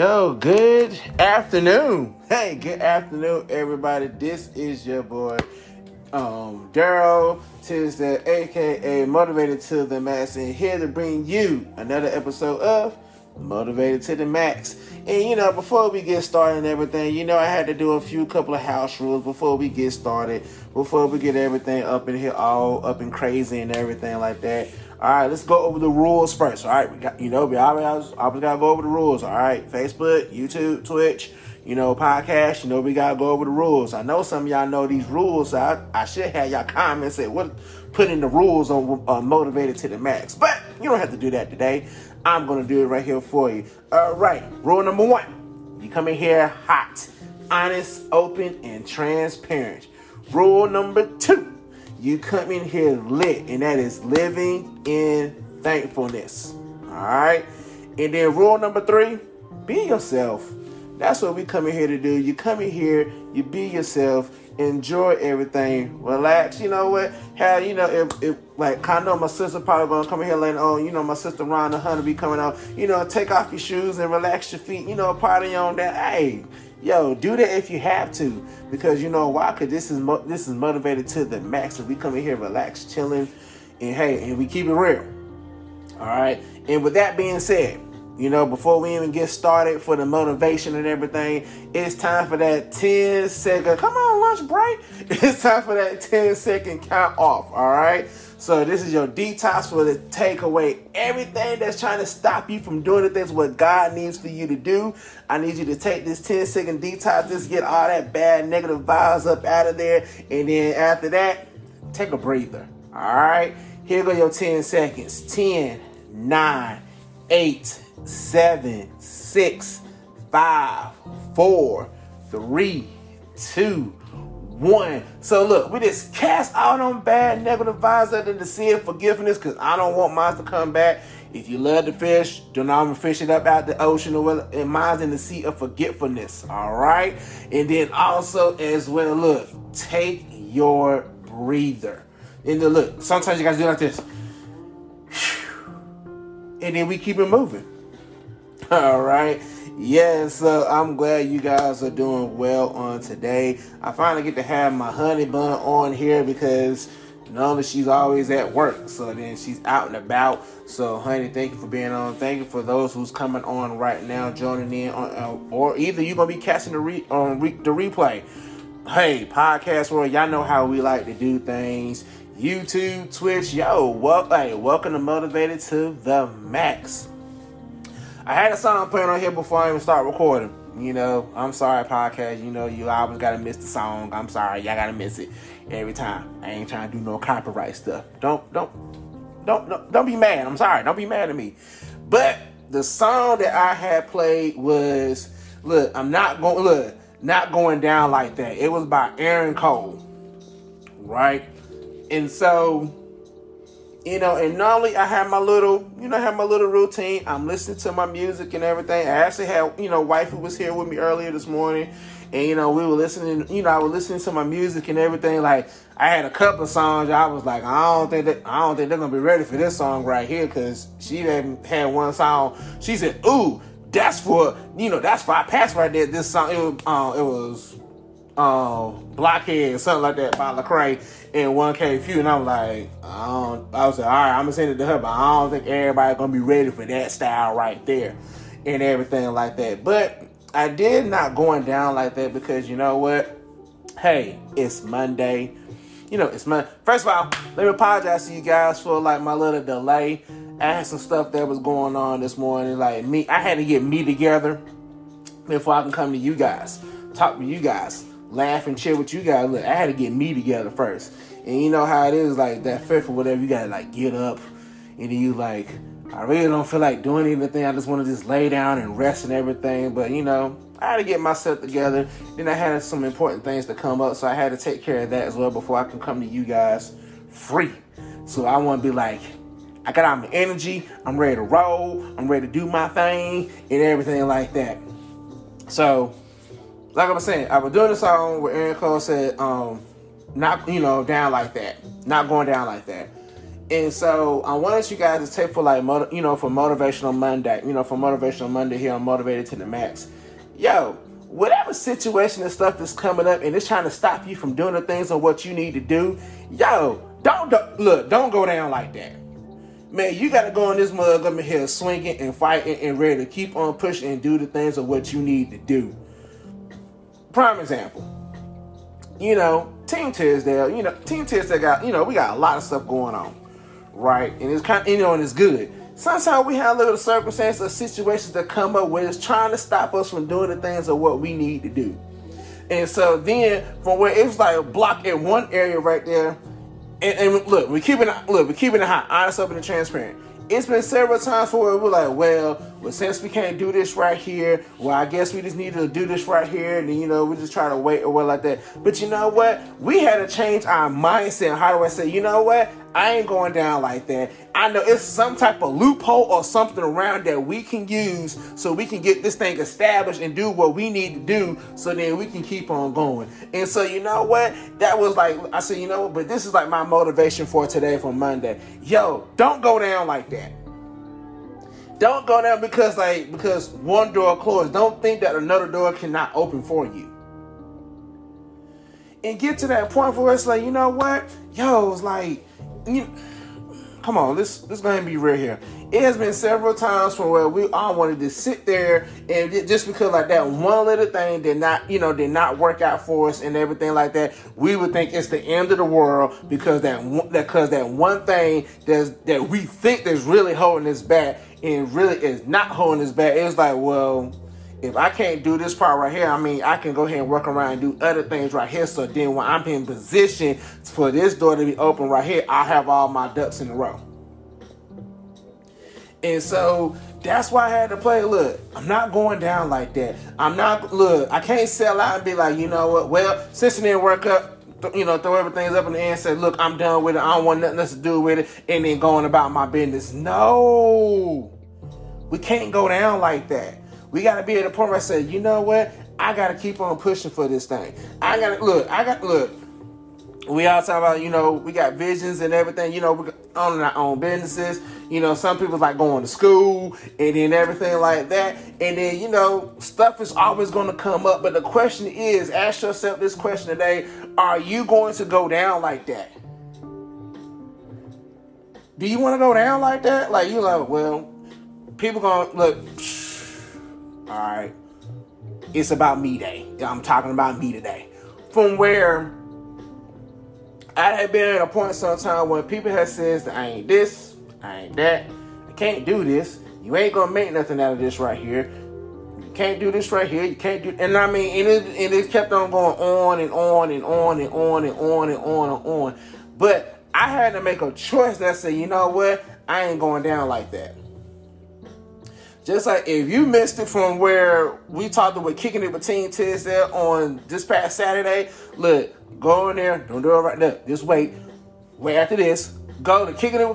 Yo, good afternoon. Hey, good afternoon, everybody. This is your boy, Darryl Tisdale, aka Motivated to the Max, and here to bring you another episode of Motivated to the Max. And you know, before we get started and everything, you know, I had to do a couple of house rules before we get started, before we get everything up in here, all up and crazy and everything like that. All right, let's go over the rules first. All right, we got, you know, we always got to go over the rules. All right, Facebook, YouTube, Twitch, you know, podcast, you know, we got to go over the rules. I know some of y'all know these rules. So I should have y'all comments and put in the rules on Motivated to the Max, but you don't have to do that today. I'm going to do it right here for you. All right, rule number one, you come in here hot, honest, open, and transparent. Rule number two, you come in here lit, and that is living in thankfulness. All right? And then rule number three, be yourself. That's what we come in here to do. You come in here, you be yourself, enjoy everything, relax. You know what? How, you know, if like, I know my sister probably gonna come in here later on. You know, my sister Rhonda Hunter be coming out. You know, take off your shoes and relax your feet. You know, party on that. Hey, yo, do that if you have to, because you know why? Because this is Motivated to the Max. So we come in here, relax, chilling, and hey, and we keep it real. All right. And with that being said, you know, before we even get started for the motivation and everything, it's time for that 10-second, come on, lunch break. It's time for that 10-second count off, all right? So this is your detox for the takeaway. Everything that's trying to stop you from doing the things what God needs for you to do, I need you to take this 10-second detox, just get all that bad negative vibes up out of there, and then after that, take a breather, all right? Here go your 10 seconds. 10, 9, 8, 7, 6, 5, 4, 3, 2, 1. So look, we just cast out on bad negative vibes under the sea of forgiveness, because I don't want mine to come back. If you love to fish, do not fish it up out the ocean, and mine's in the sea of forgetfulness, all right? And then also as well, look, take your breather. And then look, sometimes you got to do it like this. And then we keep it moving. All right. Yeah, so I'm glad you guys are doing well on today. I finally get to have my honey bun on here because normally she's always at work. So then she's out and about. So, honey, thank you for being on. Thank you for those who's coming on right now, joining in on, or either you're going to be catching the replay. Hey, podcast world, y'all know how we like to do things. YouTube, Twitch, yo, welcome to Motivated to the Max. I had a song playing on here before I even start recording. You know, I'm sorry, podcast. You know, you always gotta miss the song. I'm sorry, y'all gotta miss it every time. I ain't trying to do no copyright stuff. Don't be mad. I'm sorry. Don't be mad at me. But the song that I had played was, look, Not Going Down Like That. It was by Aaron Cole, right? And so, you know, and normally I have my little routine. I'm listening to my music and everything. I actually had, you know, wife who was here with me earlier this morning. And, you know, we were listening, you know, I was listening to my music and everything. Like, I had a couple songs. I was like, I don't think they're going to be ready for this song right here. Because she had one song. She said, ooh, that's for I passed right there. This song, it was Blockhead, something like that, by Lecrae and 1K Few, and I'm like, I was like, all right, I'm gonna send it to her, but I don't think everybody's gonna be ready for that style right there, and everything like that. But I did Not Going Down Like That because you know what? Hey, it's Monday. You know, it's Monday. First of all, let me apologize to you guys for like my little delay. I had some stuff that was going on this morning. Like I had to get me together before I can come to you guys, talk to you guys, laugh and chill with you guys. Look, I had to get me together first. And you know how it is, like that fifth or whatever, you gotta like get up and then you like, I really don't feel like doing anything. I just want to just lay down and rest and everything. But you know, I had to get myself together. Then I had some important things to come up, so I had to take care of that as well before I can come to you guys free. So I want to be like, I got all my energy, I'm ready to roll, I'm ready to do my thing and everything like that. So like I was saying, I was doing a song where Aaron Cole said, not, you know, down like that, not going down like that. And so I wanted you guys to take for like, you know, for Motivational Monday, you know, for Motivational Monday here on Motivated to the Max. Yo, whatever situation and stuff that's coming up and it's trying to stop you from doing the things on what you need to do, yo, don't go down like that. Man, you got to go in this mug up in here swinging and fighting and ready to keep on pushing and do the things of what you need to do. Prime example, you know, Team Tisdale, you know, Team Tisdale got, you know, we got a lot of stuff going on, right? And it's kind of, you know, and it's good. Sometimes we have little circumstances or situations that come up where it's trying to stop us from doing the things of what we need to do. And so then from where it's like a block in one area right there, and we're keeping it hot, honest, open, and transparent. It's been several times where we're like, well, since we can't do this right here, well, I guess we just need to do this right here, and then, you know, we just try to wait or what like that. But you know what? We had to change our mindset. How do I say, you know what? I ain't going down like that. I know it's some type of loophole or something around that we can use so we can get this thing established and do what we need to do so then we can keep on going. And so, you know what? That was like, I said, you know what? But this is like my motivation for today, for Monday. Yo, don't go down like that. Don't go down because one door closed. Don't think that another door cannot open for you. And get to that point where it's like, you know what? Yo, it's like, come on, let's go ahead and be real here. It has been several times from where we all wanted to sit there and just because like that one little thing did not work out for us and everything like that, we would think it's the end of the world because that one thing that we think is really holding us back and really is not holding us back. It's like, well, if I can't do this part right here, I mean, I can go ahead and work around and do other things right here. So then when I'm in position for this door to be open right here, I have all my ducks in a row. And so that's why I had to play. Look, I'm not going down like that. I can't sell out and be like, you know what? Well, since it didn't work up, you know, throw everything up in the air and say, look, I'm done with it. I don't want nothing else to do with it. And then going about my business. No, we can't go down like that. We got to be at a point where I say, you know what? I got to keep on pushing for this thing. I got to look. We all talk about, you know, we got visions and everything, you know, we're owning our own businesses. You know, some people like going to school and then everything like that. And then, you know, stuff is always going to come up. But the question is, ask yourself this question today. Are you going to go down like that? Do you want to go down like that? Like, you're like, well, people going to look. All right, it's about me day. I'm talking about me today. From where I had been at a point sometime when people had said, I ain't this, I ain't that, I can't do this. You ain't gonna make nothing out of this right here. You can't do this right here. You can't do. And I mean, and it kept on going on and on and on and on and on and on and on. But I had to make a choice that said, you know what? I ain't going down like that. Just like if you missed it from where we talked about Kicking It With Team Tisdale on this past Saturday, look, go in there, don't do it right now. Just wait after this. Go to Kicking It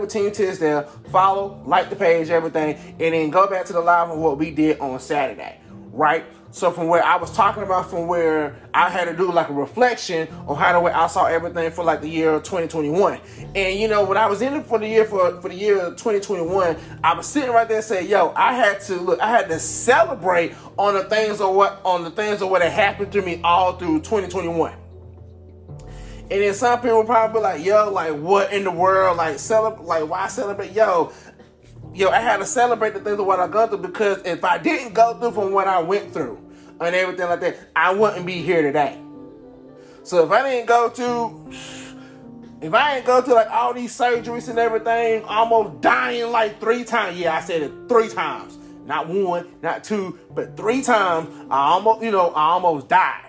With Team Tisdale, follow, like the page, everything, and then go back to the live on what we did on Saturday, right? So from where I was talking about, from where I had to do like a reflection on how the way I saw everything for like the year 2021. And you know, when I was in it for the year 2021, I was sitting right there and saying, yo, I had to celebrate on the things of what had happened to me all through 2021. And then some people probably be like, yo, like what in the world? Like celebrate, like why celebrate? Yo, I had to celebrate the things of what I go through, because if I didn't go through from what I went through and everything like that, I wouldn't be here today. So if I didn't go to like all these surgeries and everything, almost dying like 3 times. Yeah, I said it 3 times. Not 1, not 2, but 3 times. I almost died.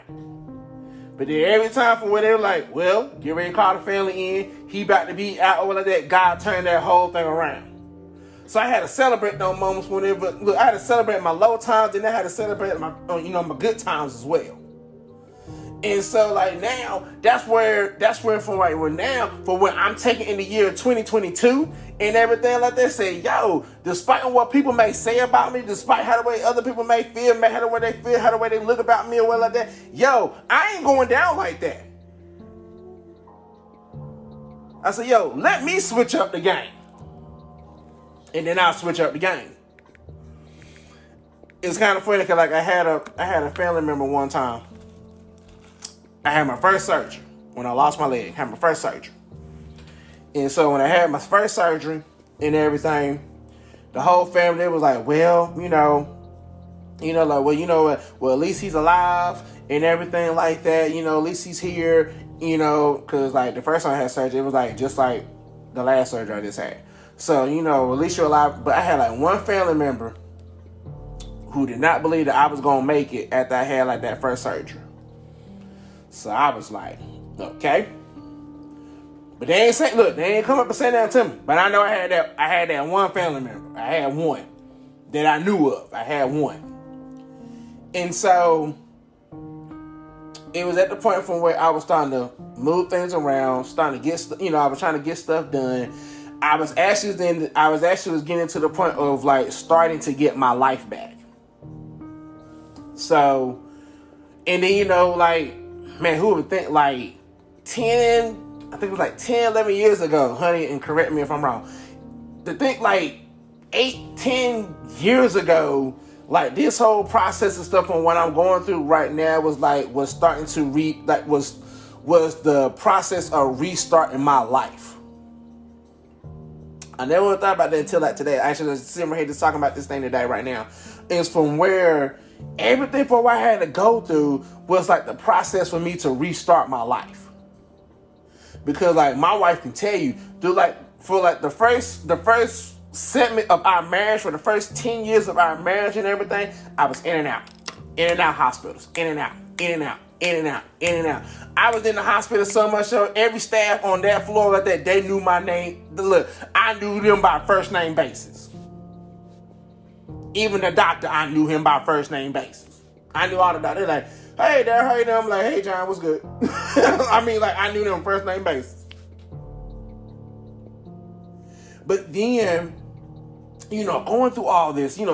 But then every time from where they're like, well, get ready to call the family in. He about to be out over like that. God turned that whole thing around. So I had to celebrate those moments whenever. Look, I had to celebrate my low times, and I had to celebrate my, you know, my good times as well. And so, like now, that's where from right where now, for when I'm taking in the year 2022 and everything like that, say, yo, despite what people may say about me, despite how the way other people may feel, how the way they feel, how the way they look about me, or what like that, yo, I ain't going down like that. I said, yo, let me switch up the game. And then I'll switch up the game. It's kind of funny because like I had a family member one time. I had my first surgery when I lost my leg. I had my first surgery. And so when I had my first surgery and everything, the whole family was like, well, well, at least he's alive and everything like that. You know, at least he's here, you know, because like the first time I had surgery, it was like just like the last surgery I just had. So, you know, at least you're alive. But I had like one family member who did not believe that I was going to make it after I had like that first surgery. So I was like, okay. But they ain't say, look, they ain't come up and say that to me. But I know I had that one family member. I had one that I knew of. I had one. And so it was at the point from where I was starting to move things around, starting to get, I was trying to get stuff done. I was actually getting to the point of like starting to get my life back. So, and then, like, man, who would think like 10, 11 years ago, honey, and correct me if I'm wrong, to think like 8-10 years ago, like this whole process and stuff and what I'm going through right now was the process of restarting my life. I never thought about that until like today. I actually was sitting right here just talking about this thing today right now. It's from where everything for what I had to go through was like the process for me to restart my life. Because like my wife can tell you, through like for like the first segment of our marriage, for the first 10 years of our marriage and everything, I was in and out hospitals, in and out. I was in the hospital so much so every staff on that floor like that, they knew my name. Look, I knew them by first name basis. Even the doctor, I knew him by first name basis. I knew all the doctors. Like, hey, there, hey, them. Like, hey, John, what's good? I mean, like, I knew them first name basis. But then, going through all this, when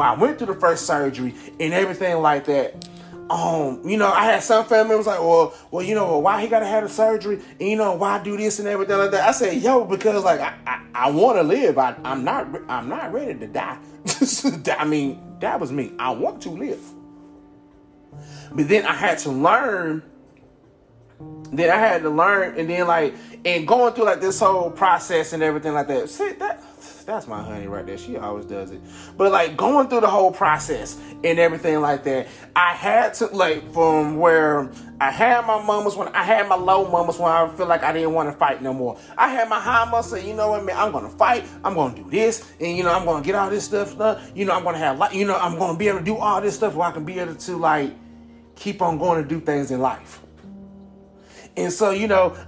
I went through the first surgery and everything like that, I had some family members like, well, why he gotta have the surgery, and why do this and everything like that. I said, yo, because like I want to live. I'm not ready to die. I mean, that was me. I want to live. But then I had to learn. And then like, and going through like this whole process and everything like that. See that. That's my honey right there. She always does it. But like going through the whole process and everything like that, I had to like from where I had my moments when I had my low moments when I feel like I didn't want to fight no more. I had my high moments saying, you know what, man, I'm gonna fight. I'm gonna do this, and I'm gonna get all this stuff done. I'm gonna have like, I'm gonna be able to do all this stuff where I can be able to like keep on going to do things in life. And so,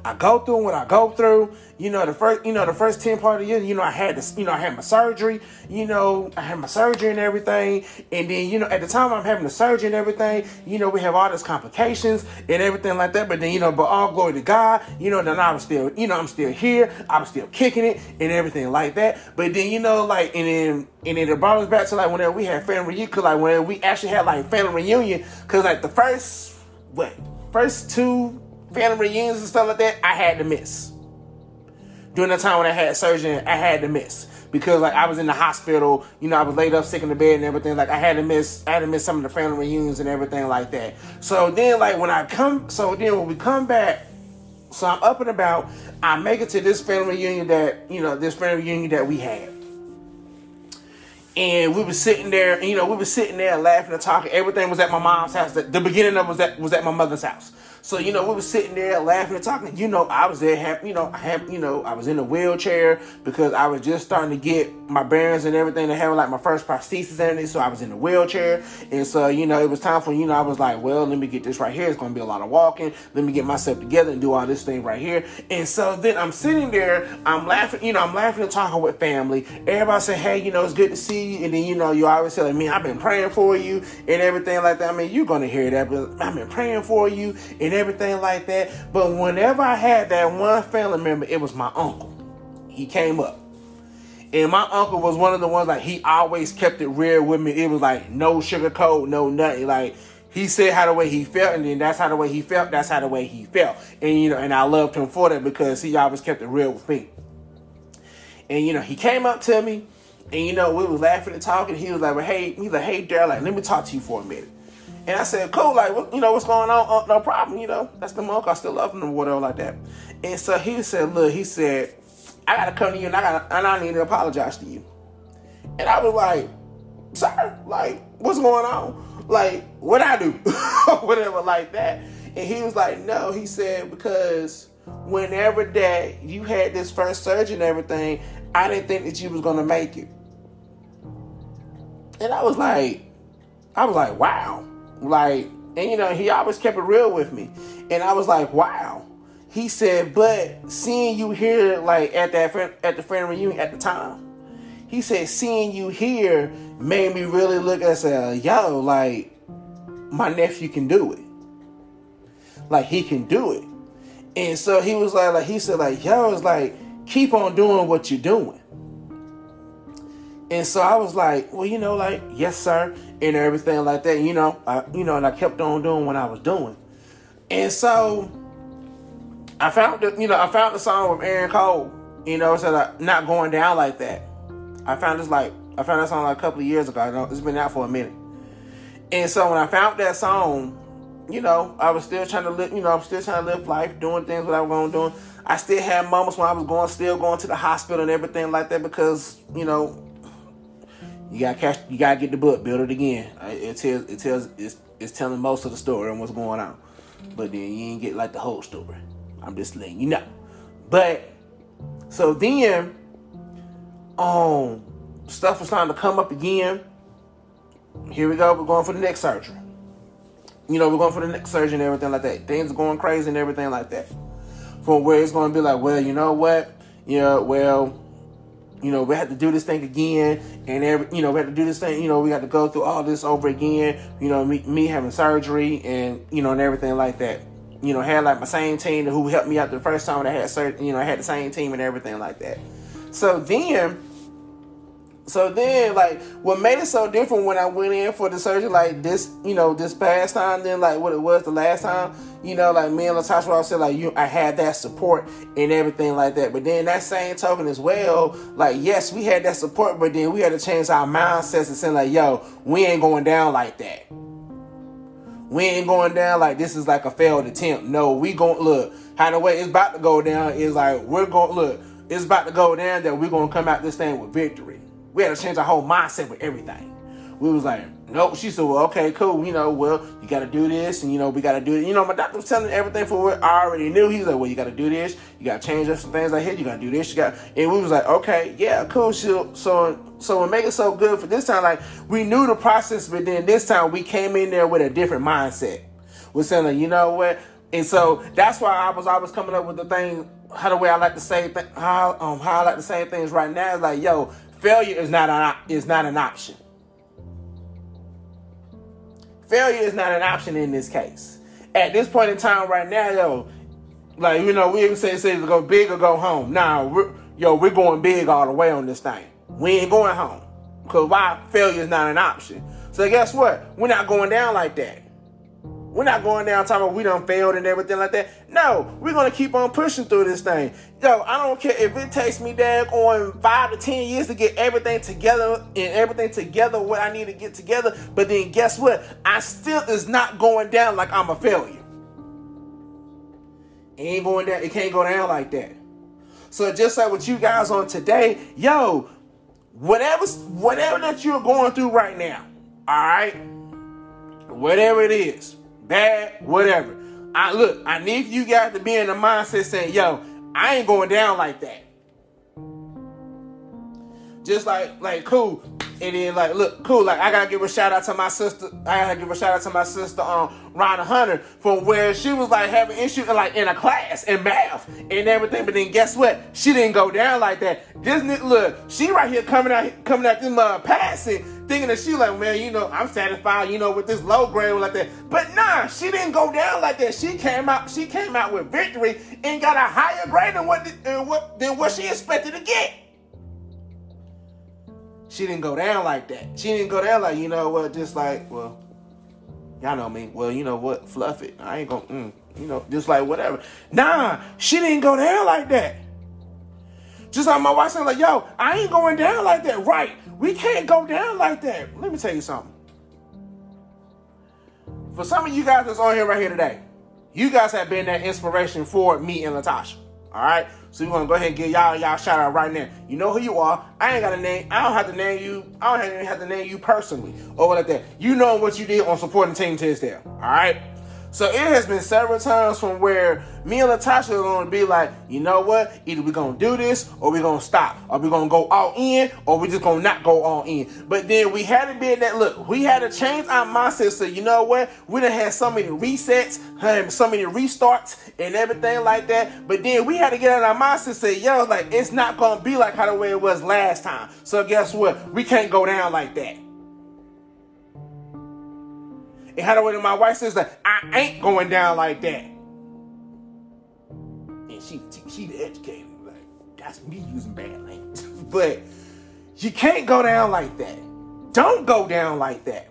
I go through what I go through, the first 10 part of the year, I had my surgery and everything. And then, at the time I'm having the surgery and everything, we have all these complications and everything like that. But then, but all glory to God, then I was still, I'm still here. I'm still kicking it and everything like that. But then, like, and then it brought us back to like whenever we had family reunion, cause like whenever we actually had like family reunion, cause like the first two family reunions and stuff like that, I had to miss. During the time when I had surgery, I had to miss because like I was in the hospital, I was laid up sick in the bed and everything. Like I had to miss some of the family reunions and everything like that. So then like when we come back, so I'm up and about, I make it to this family reunion that, this family reunion that we had. And we were sitting there, laughing and talking. Everything was at my mom's house. The beginning of it was at my mother's house. So, we were sitting there laughing and talking. I was there, I was in a wheelchair because I was just starting to get my bearings and everything and having like my first prosthesis and everything. So I was in a wheelchair. And so, it was time for, I was like, well, let me get this right here. It's going to be a lot of walking. Let me get myself together and do all this thing right here. And so then I'm sitting there, I'm laughing and talking with family. Everybody said, hey, it's good to see you. And then, you always say, like, man, I've been praying for you and everything like that. I mean, you're going to hear that, but I've been praying for you and everything like that. But whenever I had that one family member, it was my uncle. He came up. And my uncle was one of the ones, like, he always kept it real with me. It was like, no sugar coat, no nothing. Like, He said how the way he felt, and then that's how the way he felt. That's how the way he felt. And, you know, and I loved him for that because he always kept it real with me. And, you know, he came up to me and, you know, we was laughing and talking. He was like, well, hey, he's like, hey, Darryl, like, let me talk to you for a minute. And I said, cool, like, well, you know, what's going on? No problem, you know, that's the monk. I still love him or whatever like that. And so he said, look, he said, I got to come to you and I need to apologize to you. And I was like, sir, like, what's going on? Like, what I do? Whatever like that. And he was like, no, he said, because whenever that you had this first surgery and everything, I didn't think that you was going to make it. And I was like, wow. Like, and you know, he always kept it real with me. And I was like, wow. He said, but seeing you here, like at the friend reunion at the time, he said, seeing you here made me really look and say, yo, like, my nephew can do it. Like, he can do it. And so he was like, he said, like, yo, it's like, keep on doing what you're doing. And so I was like, well, you know, like, yes, sir. And everything like that, you know, and I kept on doing what I was doing. And so I found the song with Aaron Cole, you know, so like, Not Going Down Like That. I found that song like a couple of years ago. It's been out for a minute. And so when I found that song, you know, I was still trying to live, you know, I'm still trying to live life, doing things that I was going to do. I still had moments when I was still going to the hospital and everything like that because, you know, you got to get the book, Build It Again. It's telling most of the story and what's going on. But then you ain't get like the whole story. I'm just letting you know. But so then stuff was starting to come up again. Here we go. We're going for the next surgery. You know, we're going for the next surgery and everything like that. Things are going crazy and everything like that. From where it's going to be like, well, you know what? Yeah, well, you know, we have to do this thing again. And, we have to do this thing. You know, we got to go through all this over again. You know, me having surgery and, you know, and everything like that. You know, had like my same team who helped me out the first time when I had surgery. You know, I had the same team and everything like that. So then, like, what made it so different when I went in for the surgery, like, this, you know, this past time than, like, what it was the last time, you know, like, me and Latasha all said, like, I had that support and everything like that. But then that same token as well, like, yes, we had that support, but then we had to change our mindsets and say, like, yo, we ain't going down like that. We ain't going down like this is, like, a failed attempt. No, we going, look, how the way it's about to go down is, like, we're going, look, it's about to go down that we're going to come out this thing with victory. We had to change our whole mindset with everything. We was like, nope. She said, well, okay, cool. You know, well, you got to do this. And, you know, we got to do it. You know, my doctor was telling me everything for what I already knew. He was like, well, you got to do this. You got to change up some things like here. You got to do this. And we was like, okay, yeah, cool. So what made it so good for this time, like, we knew the process, but then this time we came in there with a different mindset. We're saying, like, you know what? And so that's why I was always coming up with the thing, how the way I like to say how I like to say things right now is like, yo, failure is not an option. Failure is not an option in this case. At this point in time right now, yo, like, you know, we even say to go big or go home. Nah, we're going big all the way on this thing. We ain't going home. Because why? Failure is not an option. So guess what? We're not going down like that. We're not going down talking about we done failed and everything like that. No, we're going to keep on pushing through this thing. Yo, I don't care if it takes me down on 5 to 10 years to get everything together, what I need to get together. But then guess what? I still is not going down like I'm a failure. It ain't going down. It can't go down like that. So just like with you guys on today, yo, whatever that you're going through right now, all right, whatever it is, bad, whatever. I need you guys to be in the mindset saying, yo, I ain't going down like that. Just like cool. And then like, look, cool. Like, I gotta give a shout out to my sister. Rhonda Hunter, from where she was like having issues like in a class in math and everything. But then guess what? She didn't go down like that. This nigga, look, she right here coming out this passing, thinking that she like, man, you know, I'm satisfied, you know, with this low grade like that. But nah, she didn't go down like that. She came out with victory and got a higher grade than what she expected to get. She didn't go down like that. She didn't go down like, you know what, just like, well, Y'all know me. Well, you know what? Fluff it. I ain't gonna, you know, just like whatever. Nah, she didn't go down like that. Just like my wife said, like, yo, I ain't going down like that. Right. We can't go down like that. Let me tell you something. For some of you guys that's on here right here today, you guys have been that inspiration for me and Latasha. All right? So we're going to go ahead and give y'all shout out right now. You know who you are. I ain't got a name. I don't have to name you. I don't even have to name you personally or like that. You know what you did on supporting Team Tisdale. All right? So it has been several times from where me and Latasha are going to be like, you know what? Either we're going to do this or we're going to stop. Or we're going to go all in or we're just going to not go all in. But then we had to be in that, look, we had to change our mindset. So you know what? We done had so many resets, so many restarts and everything like that. But then we had to get out of our mindset and say, yo, like, it's not going to be like how the way it was last time. So guess what? We can't go down like that. And how the way my wife says that, I ain't going down like that. And she the educator. Like, that's me using bad language. But you can't go down like that. Don't go down like that.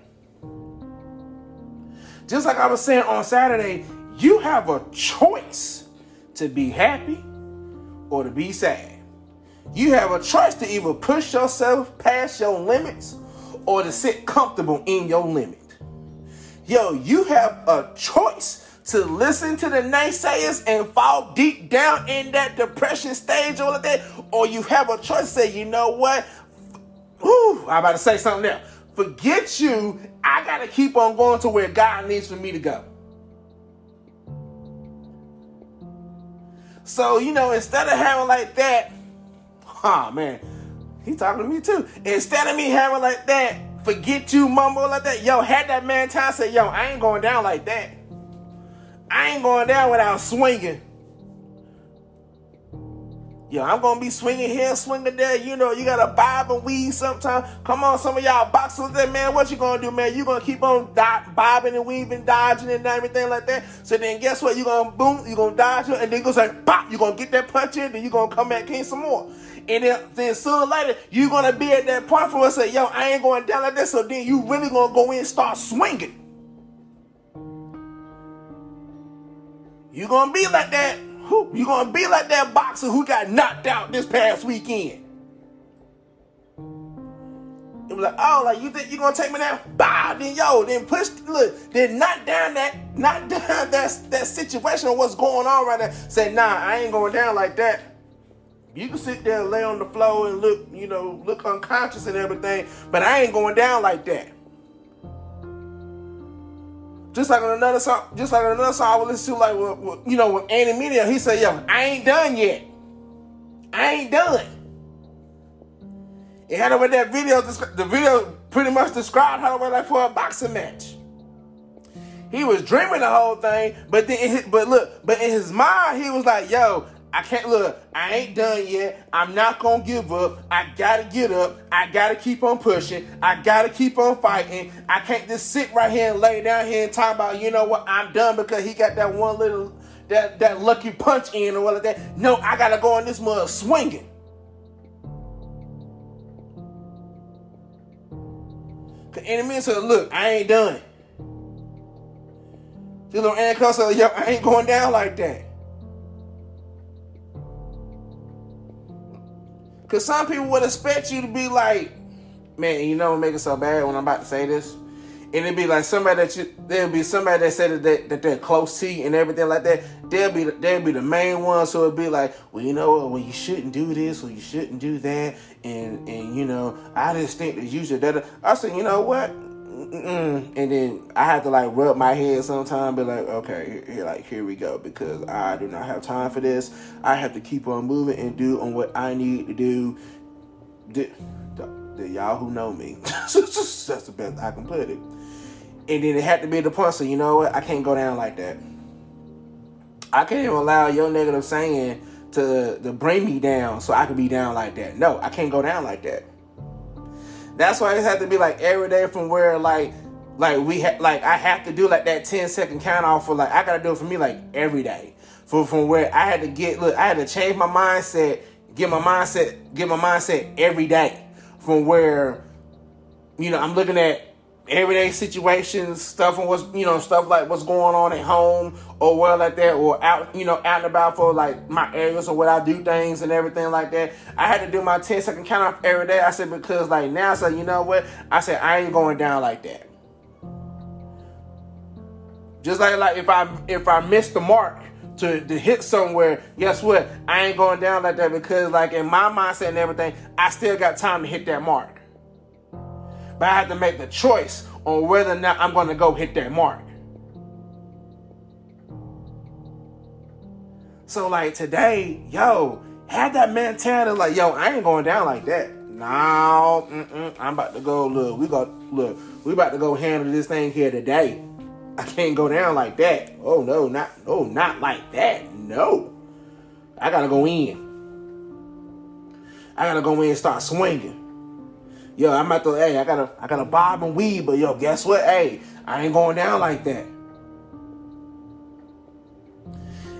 Just like I was saying on Saturday, you have a choice to be happy or to be sad. You have a choice to either push yourself past your limits or to sit comfortable in your limits. Yo, you have a choice to listen to the naysayers and fall deep down in that depression stage all of that. Or you have a choice to say, you know what? Ooh, I'm about to say something else. Forget you. I got to keep on going to where God needs for me to go. So, you know, instead of having like that, oh, man, he talking to me too. Instead of me having like that, forget you, mumble like that. Yo, had that man time say, yo, I ain't going down like that. I ain't going down without swinging. Yo, I'm going to be swinging here, swinging there. You know, you got to bob and weave sometimes. Come on, some of y'all boxers that, man, what you going to do, man? You going to keep on bobbing and weaving, dodging and everything like that. So then guess what? You're going to boom, you're going to dodge it, and then it goes like, pop, you're going to get that punch in, then you're going to come back in some more. And then sooner or later, you're going to be at that point for us and say, yo, I ain't going down like that. So then you really going to go in and start swinging. You're going to be like that. You're going to be like that boxer who got knocked out this past weekend. And be like, oh, like, you think you're going to take me down? Bow, then, yo, then push, look, then knock down that situation of what's going on right now. Say, nah, I ain't going down like that. You can sit there and lay on the floor and look, you know, look unconscious and everything, but I ain't going down like that. Just like on another song I would listen to, like, you know, with Andy Media, he said, yo, I ain't done yet. I ain't done. It had a way that video, the video pretty much described how it went like for a boxing match. He was dreaming the whole thing, but in his mind, he was like, yo, I can't, look, I ain't done yet. I'm not going to give up. I got to get up. I got to keep on pushing. I got to keep on fighting. I can't just sit right here and lay down here and talk about, you know what, I'm done because he got that one little, that lucky punch in or whatever that. No, I got to go in this mud swinging. And the man said, look, I ain't done. This little Aaron Cole said, yo, I ain't going down like that. Because some people would expect you to be like, man, you know, make it so bad when I'm about to say this. And it'd be like somebody that you, there'd be somebody that said that they're close to you and everything like that. They'll be the main one. So it'd be like, well, you know what? Well, you shouldn't do this or you shouldn't do that. And you know, I just think that you should. I said, you know what? Mm-mm. And then I have to like rub my head sometimes, be like, okay, here we go, because I do not have time for this. I have to keep on moving and do on what I need to do. The y'all who know me, that's the best I can put it. And then it had to be the point, so you know what? I can't go down like that. I can't even allow your negative saying to bring me down, so I can be down like that. No, I can't go down like that. That's why it had to be like every day from where I have to do like that 10-second count off for like I gotta do it for me like every day. From where I had to change my mindset, get my mindset every day. From where, you know, I'm looking at everyday situations, stuff and what's, you know, stuff like what's going on at home or well like that, or out, you know, out and about for like my areas or what I do things and everything like that. I had to do my 10 second count off every day. I said, because like now, so you know what? I said, I ain't going down like that. Just like if I miss the mark to hit somewhere, guess what? I ain't going down like that, because like in my mindset and everything, I still got time to hit that mark. But I have to make the choice on whether or not I'm going to go hit that mark. So like today, yo, have that mentality like, yo, I ain't going down like that. No, I'm about to go, we about to go handle this thing here today. I can't go down like that. Oh no, not like that. No, I gotta go in. And start swinging. Yo, I'm at the, hey, I gotta bob and weave, but yo, guess what? Hey, I ain't going down like that.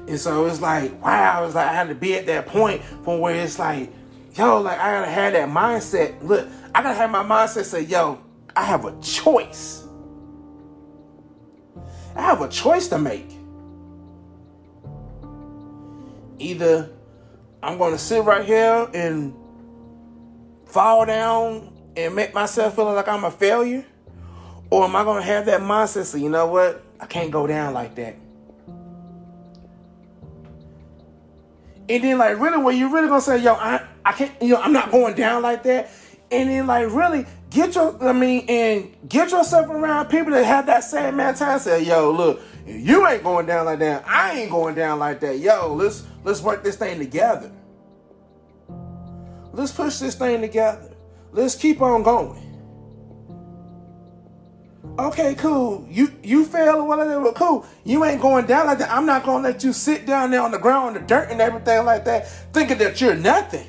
And so it's like, wow, it's like I had to be at that point from where it's like, yo, like I gotta have that mindset. Look, I gotta have my mindset say, yo, I have a choice. I have a choice to make. Either I'm going to sit right here and fall down and make myself feel like I'm a failure, or am I going to have that mindset so, you know what? I can't go down like that. And then like really when you're really going to say, yo, I can't, you know, I'm not going down like that. And then like really get yourself around people that have that same mentality. Say, yo, look, you ain't going down like that. I ain't going down like that. Yo, let's work this thing together. Let's push this thing together. Let's keep on going. Okay, cool. You fail or whatever, but cool. You ain't going down like that. I'm not gonna let you sit down there on the ground, in the dirt and everything like that, thinking that you're nothing.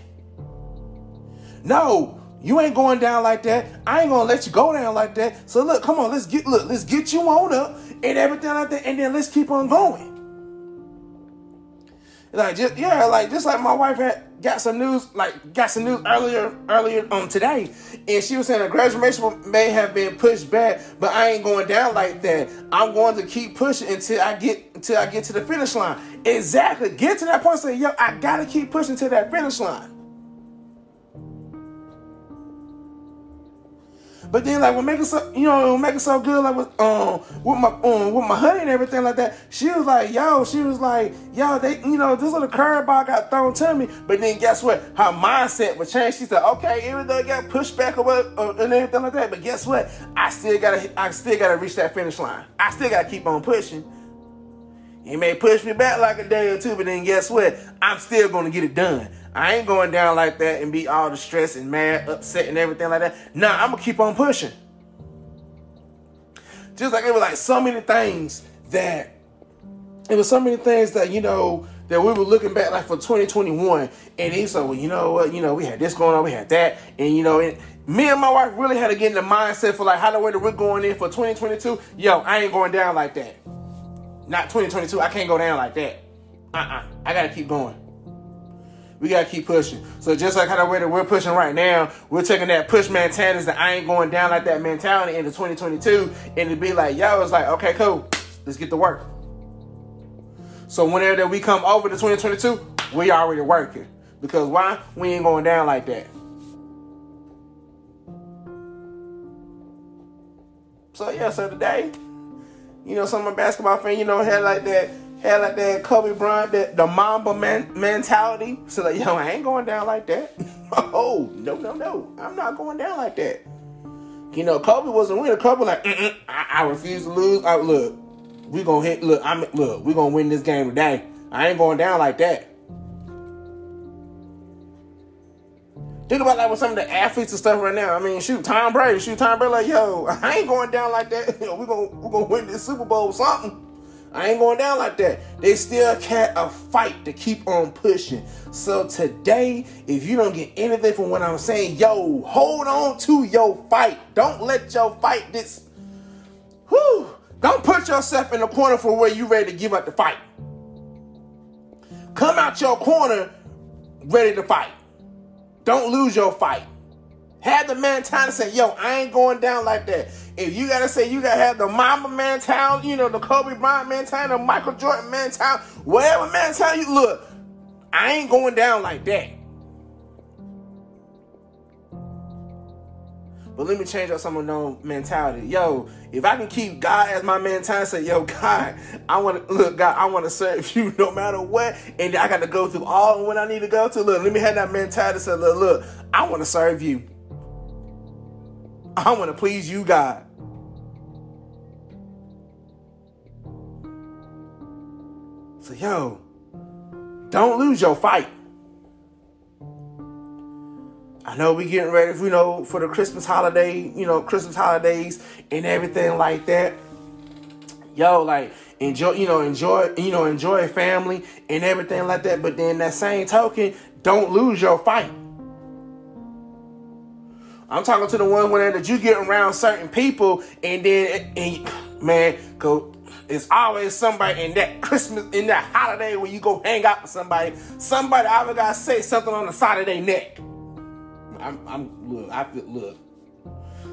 No. You ain't going down like that. I ain't gonna let you go down like that. So look, come on, let's get you on up and everything like that, and then let's keep on going. Like just like my wife got some news earlier on today, and she was saying her graduation may have been pushed back, but I ain't going down like that. I'm going to keep pushing until I get to the finish line. Exactly. Get to that point, say, yo, I gotta keep pushing to that finish line. But then, like, what make it so good, like, with my honey and everything like that, she was like, yo, they, you know, this little curveball got thrown to me. But then, guess what? Her mindset would change. She said, okay, even though it got pushed back away and everything like that, but guess what? I still gotta reach that finish line. I still gotta keep on pushing. It may push me back like a day or two, but then guess what? I'm still gonna get it done. I ain't going down like that and be all distressed and mad, upset and everything like that. Nah, I'm gonna keep on pushing. Just like it was like so many things that, you know, that we were looking back like for 2021, and he said, well, you know what, you know, we had this going on, we had that, and you know, and me and my wife really had to get in the mindset for like how the way that we're going in for 2022. Yo, I ain't going down like that. Not 2022. I can't go down like that. I gotta keep going. We gotta keep pushing. So just like how the way that we're pushing right now, we're taking that push mentality, that I ain't going down like that mentality, into 2022, and to be like, yo, it's like, okay, cool, let's get to work. So whenever that we come over to 2022, we already working, because why? We ain't going down like that. So yeah, so today, you know, some of my basketball fans, you know, had like that Kobe Bryant, the Mamba mentality. So like, yo, I ain't going down like that. Oh, no. I'm not going down like that. You know, Kobe was a winner. Kobe like, I refuse to lose. We're going to win this game today. I ain't going down like that. Think about like with some of the athletes and stuff right now. I mean, Tom Brady, like, yo, I ain't going down like that. We're gonna win this Super Bowl or something. I ain't going down like that. They still had a fight to keep on pushing. So today, if you don't get anything from what I'm saying, yo, hold on to your fight. Don't let your fight this. Whoo! Don't put yourself in the corner for where you ready to give up the fight. Come out your corner ready to fight. Don't lose your fight. Have the mentality to say, yo, I ain't going down like that. If you got to say, you got to have the mama mentality, you know, the Kobe Bryant mentality, the Michael Jordan mentality, whatever mentality you look, I ain't going down like that. But let me change up some of my mentality. Yo, if I can keep God as my mentality, say, yo, God, I want to, look, God, I want to serve you no matter what. And I got to go through all what I need to go to. Look, let me have that mentality. Say, look, I want to serve you. I want to please you, God. So, yo, don't lose your fight. I know we getting ready, you know, for the Christmas holiday, you know, Christmas holidays and everything like that. Yo, like, enjoy family and everything like that. But then that same token, don't lose your fight. I'm talking to the one where that you get around certain people and then, and man, go. It's always somebody in that Christmas, in that holiday when you go hang out with somebody. Somebody always got to say something on the side of their neck. Look.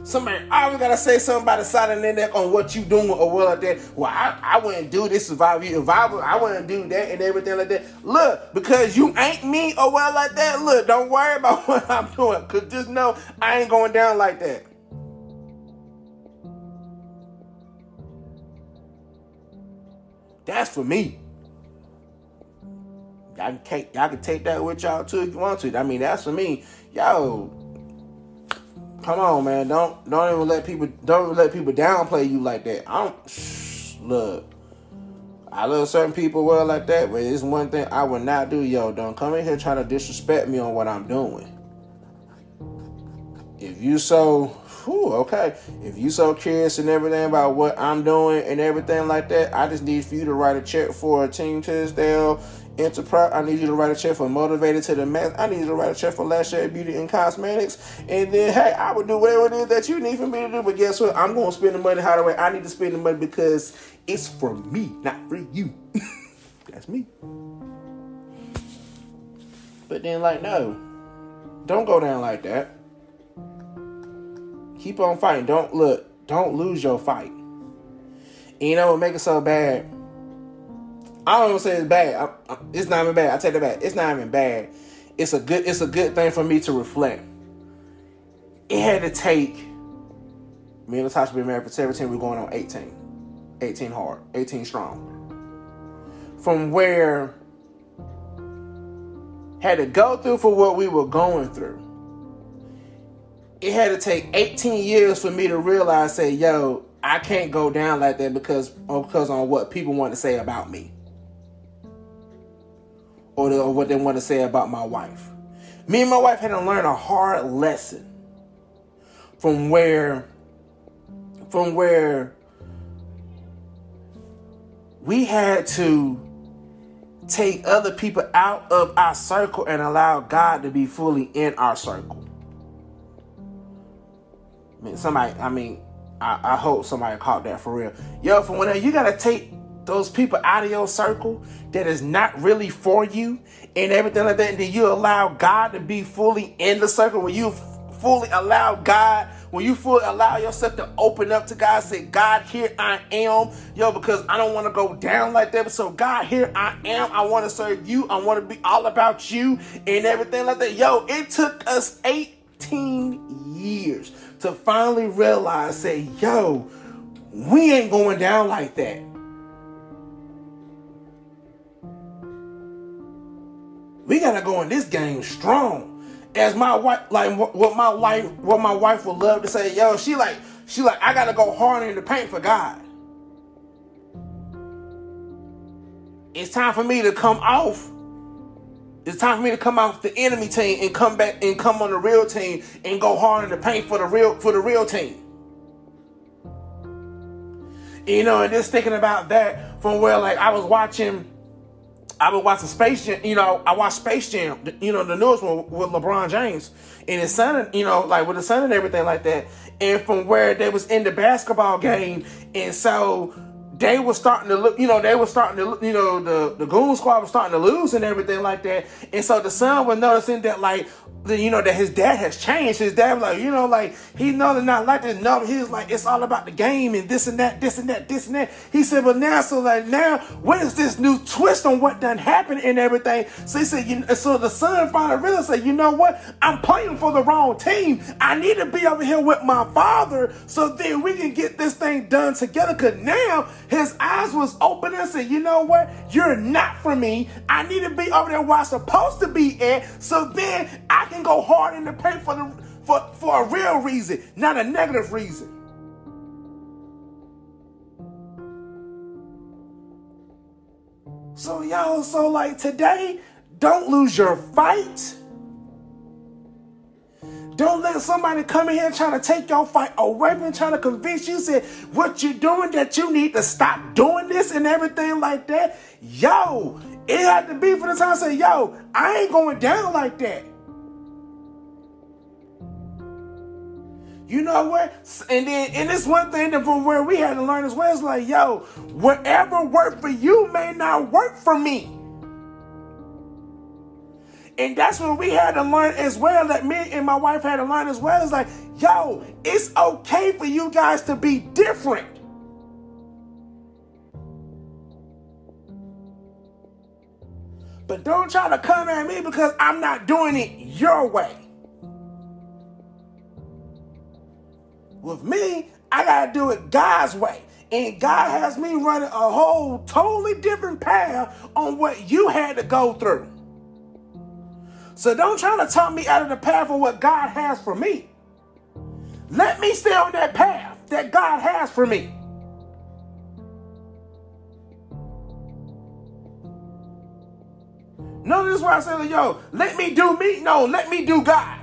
Somebody always gotta say something by the side of their neck on what you doing or what like that. Well, I wouldn't do this if I were you. I wouldn't do that and everything like that. Look, because you ain't me or what like that. Look, don't worry about what I'm doing. Cause just know I ain't going down like that. That's for me. Y'all can take that with y'all too if you want to. I mean, that's for me. Yo, come on, man. Don't even let people downplay you like that. Look, I love certain people well like that, but it's one thing I would not do. Yo, don't come in here trying to disrespect me on what I'm doing. If you so, okay. If you so curious and everything about what I'm doing and everything like that, I just need for you to write a check for Team Tisdale Enterprise. I need you to write a check for Motivated to the Max. I need you to write a check for Lashade Beauty and Cosmetics. And then, hey, I would do whatever it is that you need for me to do. But guess what? I'm going to spend the money how the way I need to spend the money because it's for me, not for you. That's me. But then, like, no, don't go down like that. Keep on fighting. Don't lose your fight. And you know what make it so bad? I don't even say it's bad. It's not even bad. I take it back. It's not even bad. It's a good thing for me to reflect. It had to take. Me and Latasha been married for 17. We're going on 18. 18 hard. 18 strong. From where had to go through for what we were going through. It had to take 18 years for me to realize, say, yo, I can't go down like that because on what people want to say about me. Or what they want to say about my wife. Me and my wife had to learn a hard lesson from where we had to take other people out of our circle and allow God to be fully in our circle. I hope somebody caught that for real. Yo, for whenever you gotta take those people out of your circle that is not really for you and everything like that, and then you allow God to be fully in the circle. When you fully allow God, when you fully allow yourself to open up to God, say, God, here I am. Yo, because I don't want to go down like that. So God, here I am. I want to serve you. I want to be all about you and everything like that. Yo, it took us 18 years to finally realize, say, yo, we ain't going down like that. We gotta go in this game strong. As my wife, like what my wife would love to say, yo, she like, I gotta go hard in the paint for God. It's time for me to come off. It's time for me to come off the enemy team and come back and come on the real team and go hard in the paint for the real team. You know, and just thinking about that from where, like, I was watching Space Jam. You know, I watched Space Jam, you know, the newest one with LeBron James and his son, you know, like with his son and everything like that. And from where they was in the basketball game. And so they were starting to look, the Goon Squad was starting to lose and everything like that. And so the son was noticing that, like, that his dad has changed. His dad was like, he knows they're not like this. No, he was like, it's all about the game and this and that, this and that, this and that. He said, but now, what is this new twist on what done happened and everything? So he said, so the son finally realized, you know what? I'm playing for the wrong team. I need to be over here with my father so then we can get this thing done together. Because now his eyes was open and said, you know what? You're not for me. I need to be over there where I'm supposed to be at. So then I can go hard in the paint for a real reason, not a negative reason. So y'all, today, don't lose your fight. Don't let somebody come in here trying to take your fight away from trying to convince you that what you're doing, that you need to stop doing this and everything like that. Yo, it had to be for the time to say, yo, I ain't going down like that. You know what? And it's one thing that from where we had to learn as well. It's like, yo, whatever worked for you may not work for me. And that's what we had to learn as well, that me and my wife had to learn as well. It's like, yo, it's okay for you guys to be different. But don't try to come at me because I'm not doing it your way. With me, I got to do it God's way. And God has me running a whole totally different path on what you had to go through. So don't try to talk me out of the path of what God has for me. Let me stay on that path that God has for me. Notice why I said, yo, let me do me. No, let me do God.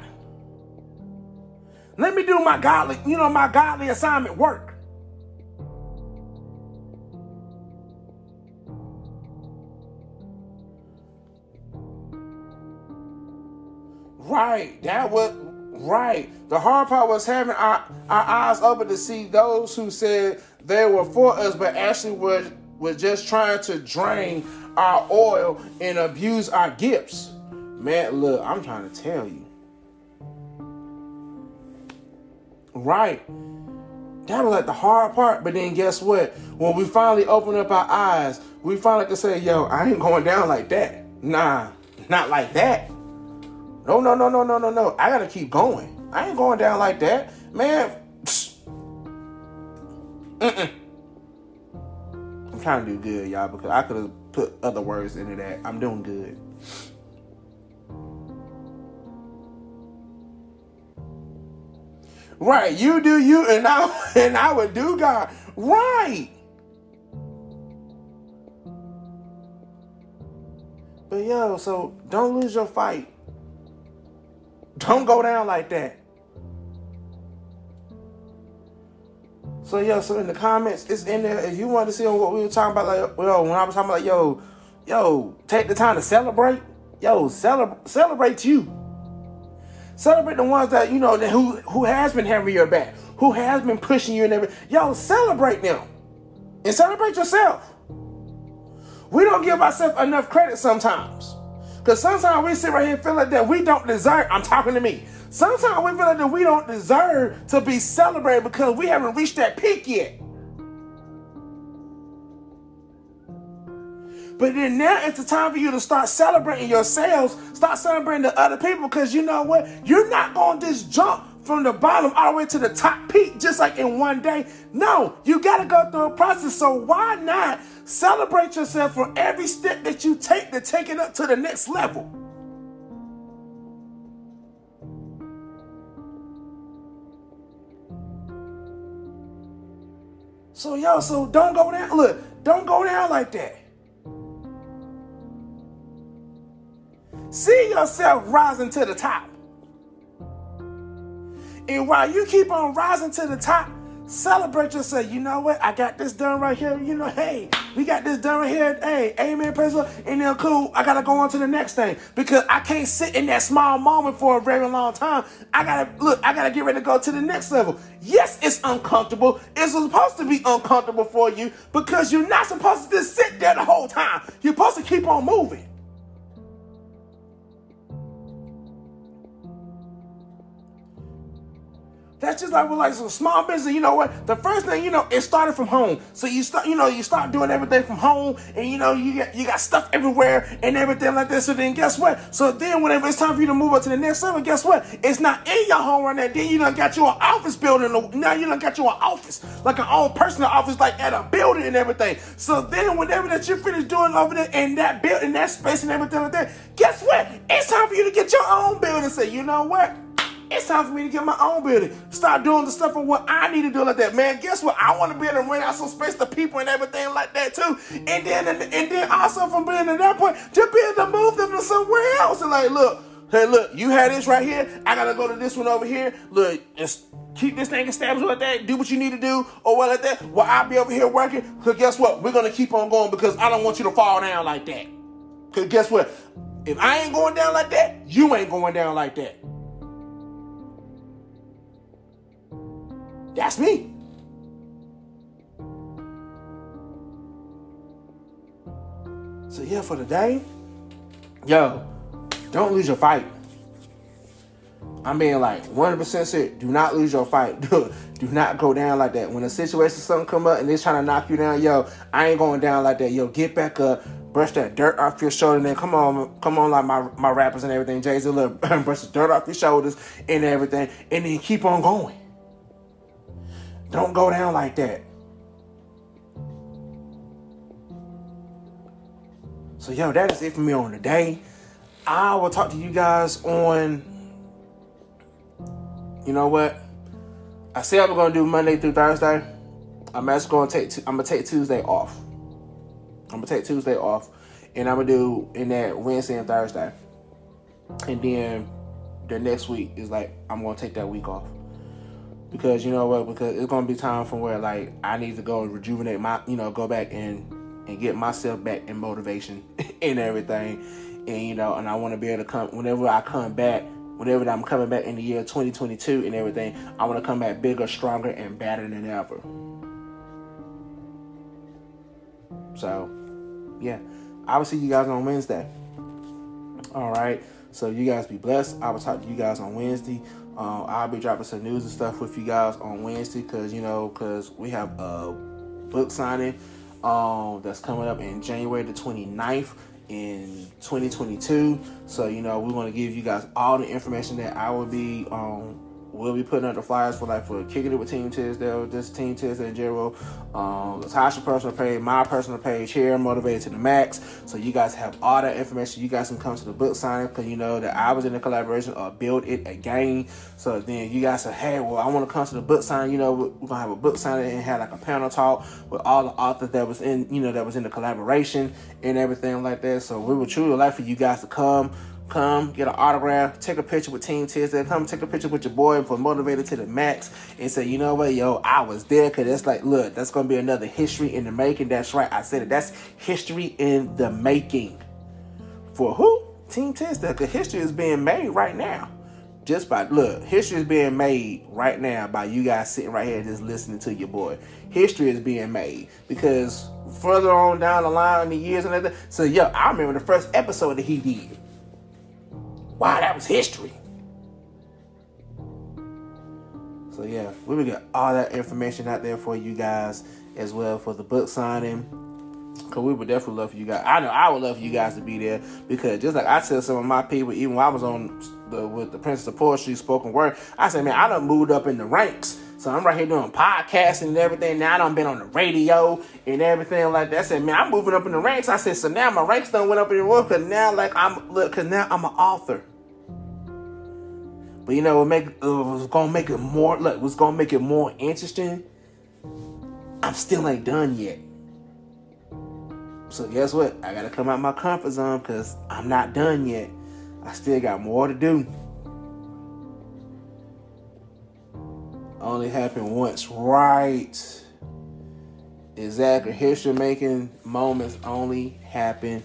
Let me do my godly, my godly assignment work. Right, that was right. The hard part was having our eyes open to see those who said they were for us, but actually were just trying to drain our oil and abuse our gifts. Man, look, I'm trying to tell you. Right. That was like the hard part, but then guess what? When we finally opened up our eyes, we finally could say, yo, I ain't going down like that. Nah, not like that. No. I got to keep going. I ain't going down like that. Man. I'm trying to do good, y'all, because I could have put other words into that. I'm doing good. Right. You do you, and I would do God. Right. But, yo, so don't lose your fight. Don't go down like that. So, yeah, so in the comments, it's in there. If you want to see on what we were talking about, when I was talking about, take the time to celebrate. Yo, celebrate you. Celebrate the ones that, who has been having your back, who has been pushing you and everything. Yo, celebrate them. And celebrate yourself. We don't give ourselves enough credit sometimes. Because sometimes we sit right here and feel like that we don't deserve, I'm talking to me. Sometimes we feel like that we don't deserve to be celebrated because we haven't reached that peak yet. But then now it's the time for you to start celebrating yourselves, start celebrating the other people, because you know what? You're not going to just jump from the bottom all the way to the top peak just like in one day. No, you got to go through a process. So why not celebrate yourself for every step that you take to take it up to the next level? So, yo, so don't go down. Look, don't go down like that. See yourself rising to the top. And while you keep on rising to the top, celebrate yourself. You know what? I got this done right here. Hey, we got this done here. Hey, amen, praise the Lord. And then cool, I gotta go on to the next thing because I can't sit in that small moment for a very long time. I gotta get ready to go to the next level. Yes, it's uncomfortable. It's supposed to be uncomfortable for you because you're not supposed to just sit there the whole time. You're supposed to keep on moving. That's just like with like some small business. You know what? The first thing you know, it started from home. So you start doing everything from home, and you know you got stuff everywhere and everything like that. So then guess what? So then whenever it's time for you to move up to the next level, guess what? It's not in your home right now. Then you done got you an office building. Now you done got you an office, like an own personal office, like at a building and everything. So then whenever that you finish doing over there in that building, that space and everything like that, guess what? It's time for you to get your own building. Say, you know what? It's time for me to get my own building. Start doing the stuff of what I need to do like that. Man, guess what? I want to be able to rent out some space to people and everything like that too. And then also from being at that point, just be able to move them to somewhere else. And like, look, hey, look, you had this right here. I got to go to this one over here. Look, just keep this thing established like that. Do what you need to do or what like that. While I be over here working, because guess what? We're going to keep on going because I don't want you to fall down like that. Because guess what? If I ain't going down like that, you ain't going down like that. That's me. So yeah, for today, yo, don't lose your fight. I mean, like 100% serious. Do not lose your fight. Do not go down like that. When a situation, something come up and they're trying to knock you down, yo, I ain't going down like that. Yo, get back up. Brush that dirt off your shoulder, and then come on, like my rappers and everything. Jay-Z, look, brush the dirt off your shoulders and everything, and then keep on going. Don't go down like that. So, yo, that is it for me on the day. I will talk to you guys on, you know what? I said I'm going to do Monday through Thursday. I'm going to take Tuesday off. And I'm going to do in that Wednesday and Thursday. And then the next week is like, I'm going to take that week off. Because you know what? Because it's gonna be time from where like I need to go and rejuvenate my, you know, go back and get myself back in motivation and everything, and you know, and I want to be able to come whenever I'm coming back in the year 2022 and everything, I want to come back bigger, stronger, and better than ever. So, yeah, I will see you guys on Wednesday. All right, so you guys be blessed. I will talk to you guys on Wednesday. I'll be dropping some news and stuff with you guys on Wednesday because we have a book signing that's coming up in January the 29th in 2022. So, you know, we want to give you guys all the information that I will be we'll be putting up the flyers for Kicking It With Team Tisdale, this Team Tisdale in general, Latasha personal page, my personal page here, Motivated to the Max. So you guys have all that information. You guys can come to the book signing because you know that I was in the collaboration of Build It Again. So then you guys said, hey, well, I want to come to the book signing. You know, we're gonna have a book signing and have like a panel talk with all the authors that was in the collaboration and everything like that. So we would truly like for you guys to come get an autograph, take a picture with Team Tisdale, come take a picture with your boy for Motivated to the Max, and say, you know what, yo, I was there, because it's like, look, that's going to be another history in the making. That's right, I said it. That's history in the making. For who? Team Tisdale, because history is being made right now. History is being made right now by you guys sitting right here just listening to your boy. History is being made because further on down the line in the years and everything. So, yo, I remember the first episode that he did. Wow, that was history. So yeah, we will get all that information out there for you guys as well for the book signing. Cause we would definitely love for you guys. I know I would love for you guys to be there because just like I tell some of my people, even when I was with the Princess of Poetry Spoken Word, I said, man, I done moved up in the ranks. So I'm right here doing podcasting and everything. Now I done been on the radio and everything like that. I said, man, I'm moving up in the ranks. I said, so now my ranks done went up in the world because now, now I'm an author. But you know, what's gonna make it more interesting. I'm still ain't done yet. So guess what? I gotta come out my comfort zone because I'm not done yet. I still got more to do. Only happened once, right? Exactly. History making moments only happen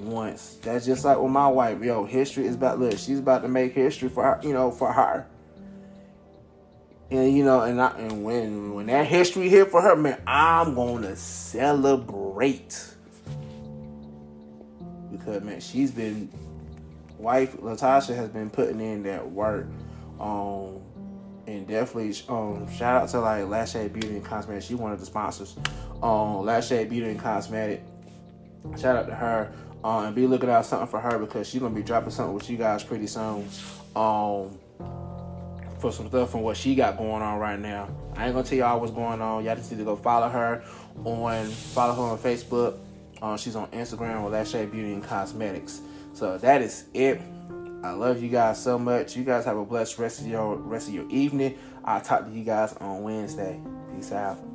once. That's just like with my wife. Yo, history is about, look, she's about to make history for her, you know, for her. And, you know, and when that history hit for her, man, I'm gonna celebrate. Because, man, she's been, wife Latasha has been putting in that work. And definitely, shout out to like Lashade Beauty and Cosmetics. She's one of the sponsors. Lashade Beauty and Cosmetics. Shout out to her. And be looking out something for her because she's gonna be dropping something with you guys pretty soon. For some stuff from what she got going on right now. I ain't gonna tell y'all what's going on. Y'all just need to go follow her on Facebook. She's on Instagram with Lashade Beauty and Cosmetics. So that is it. I love you guys so much. You guys have a blessed rest of your evening. I'll talk to you guys on Wednesday. Peace out.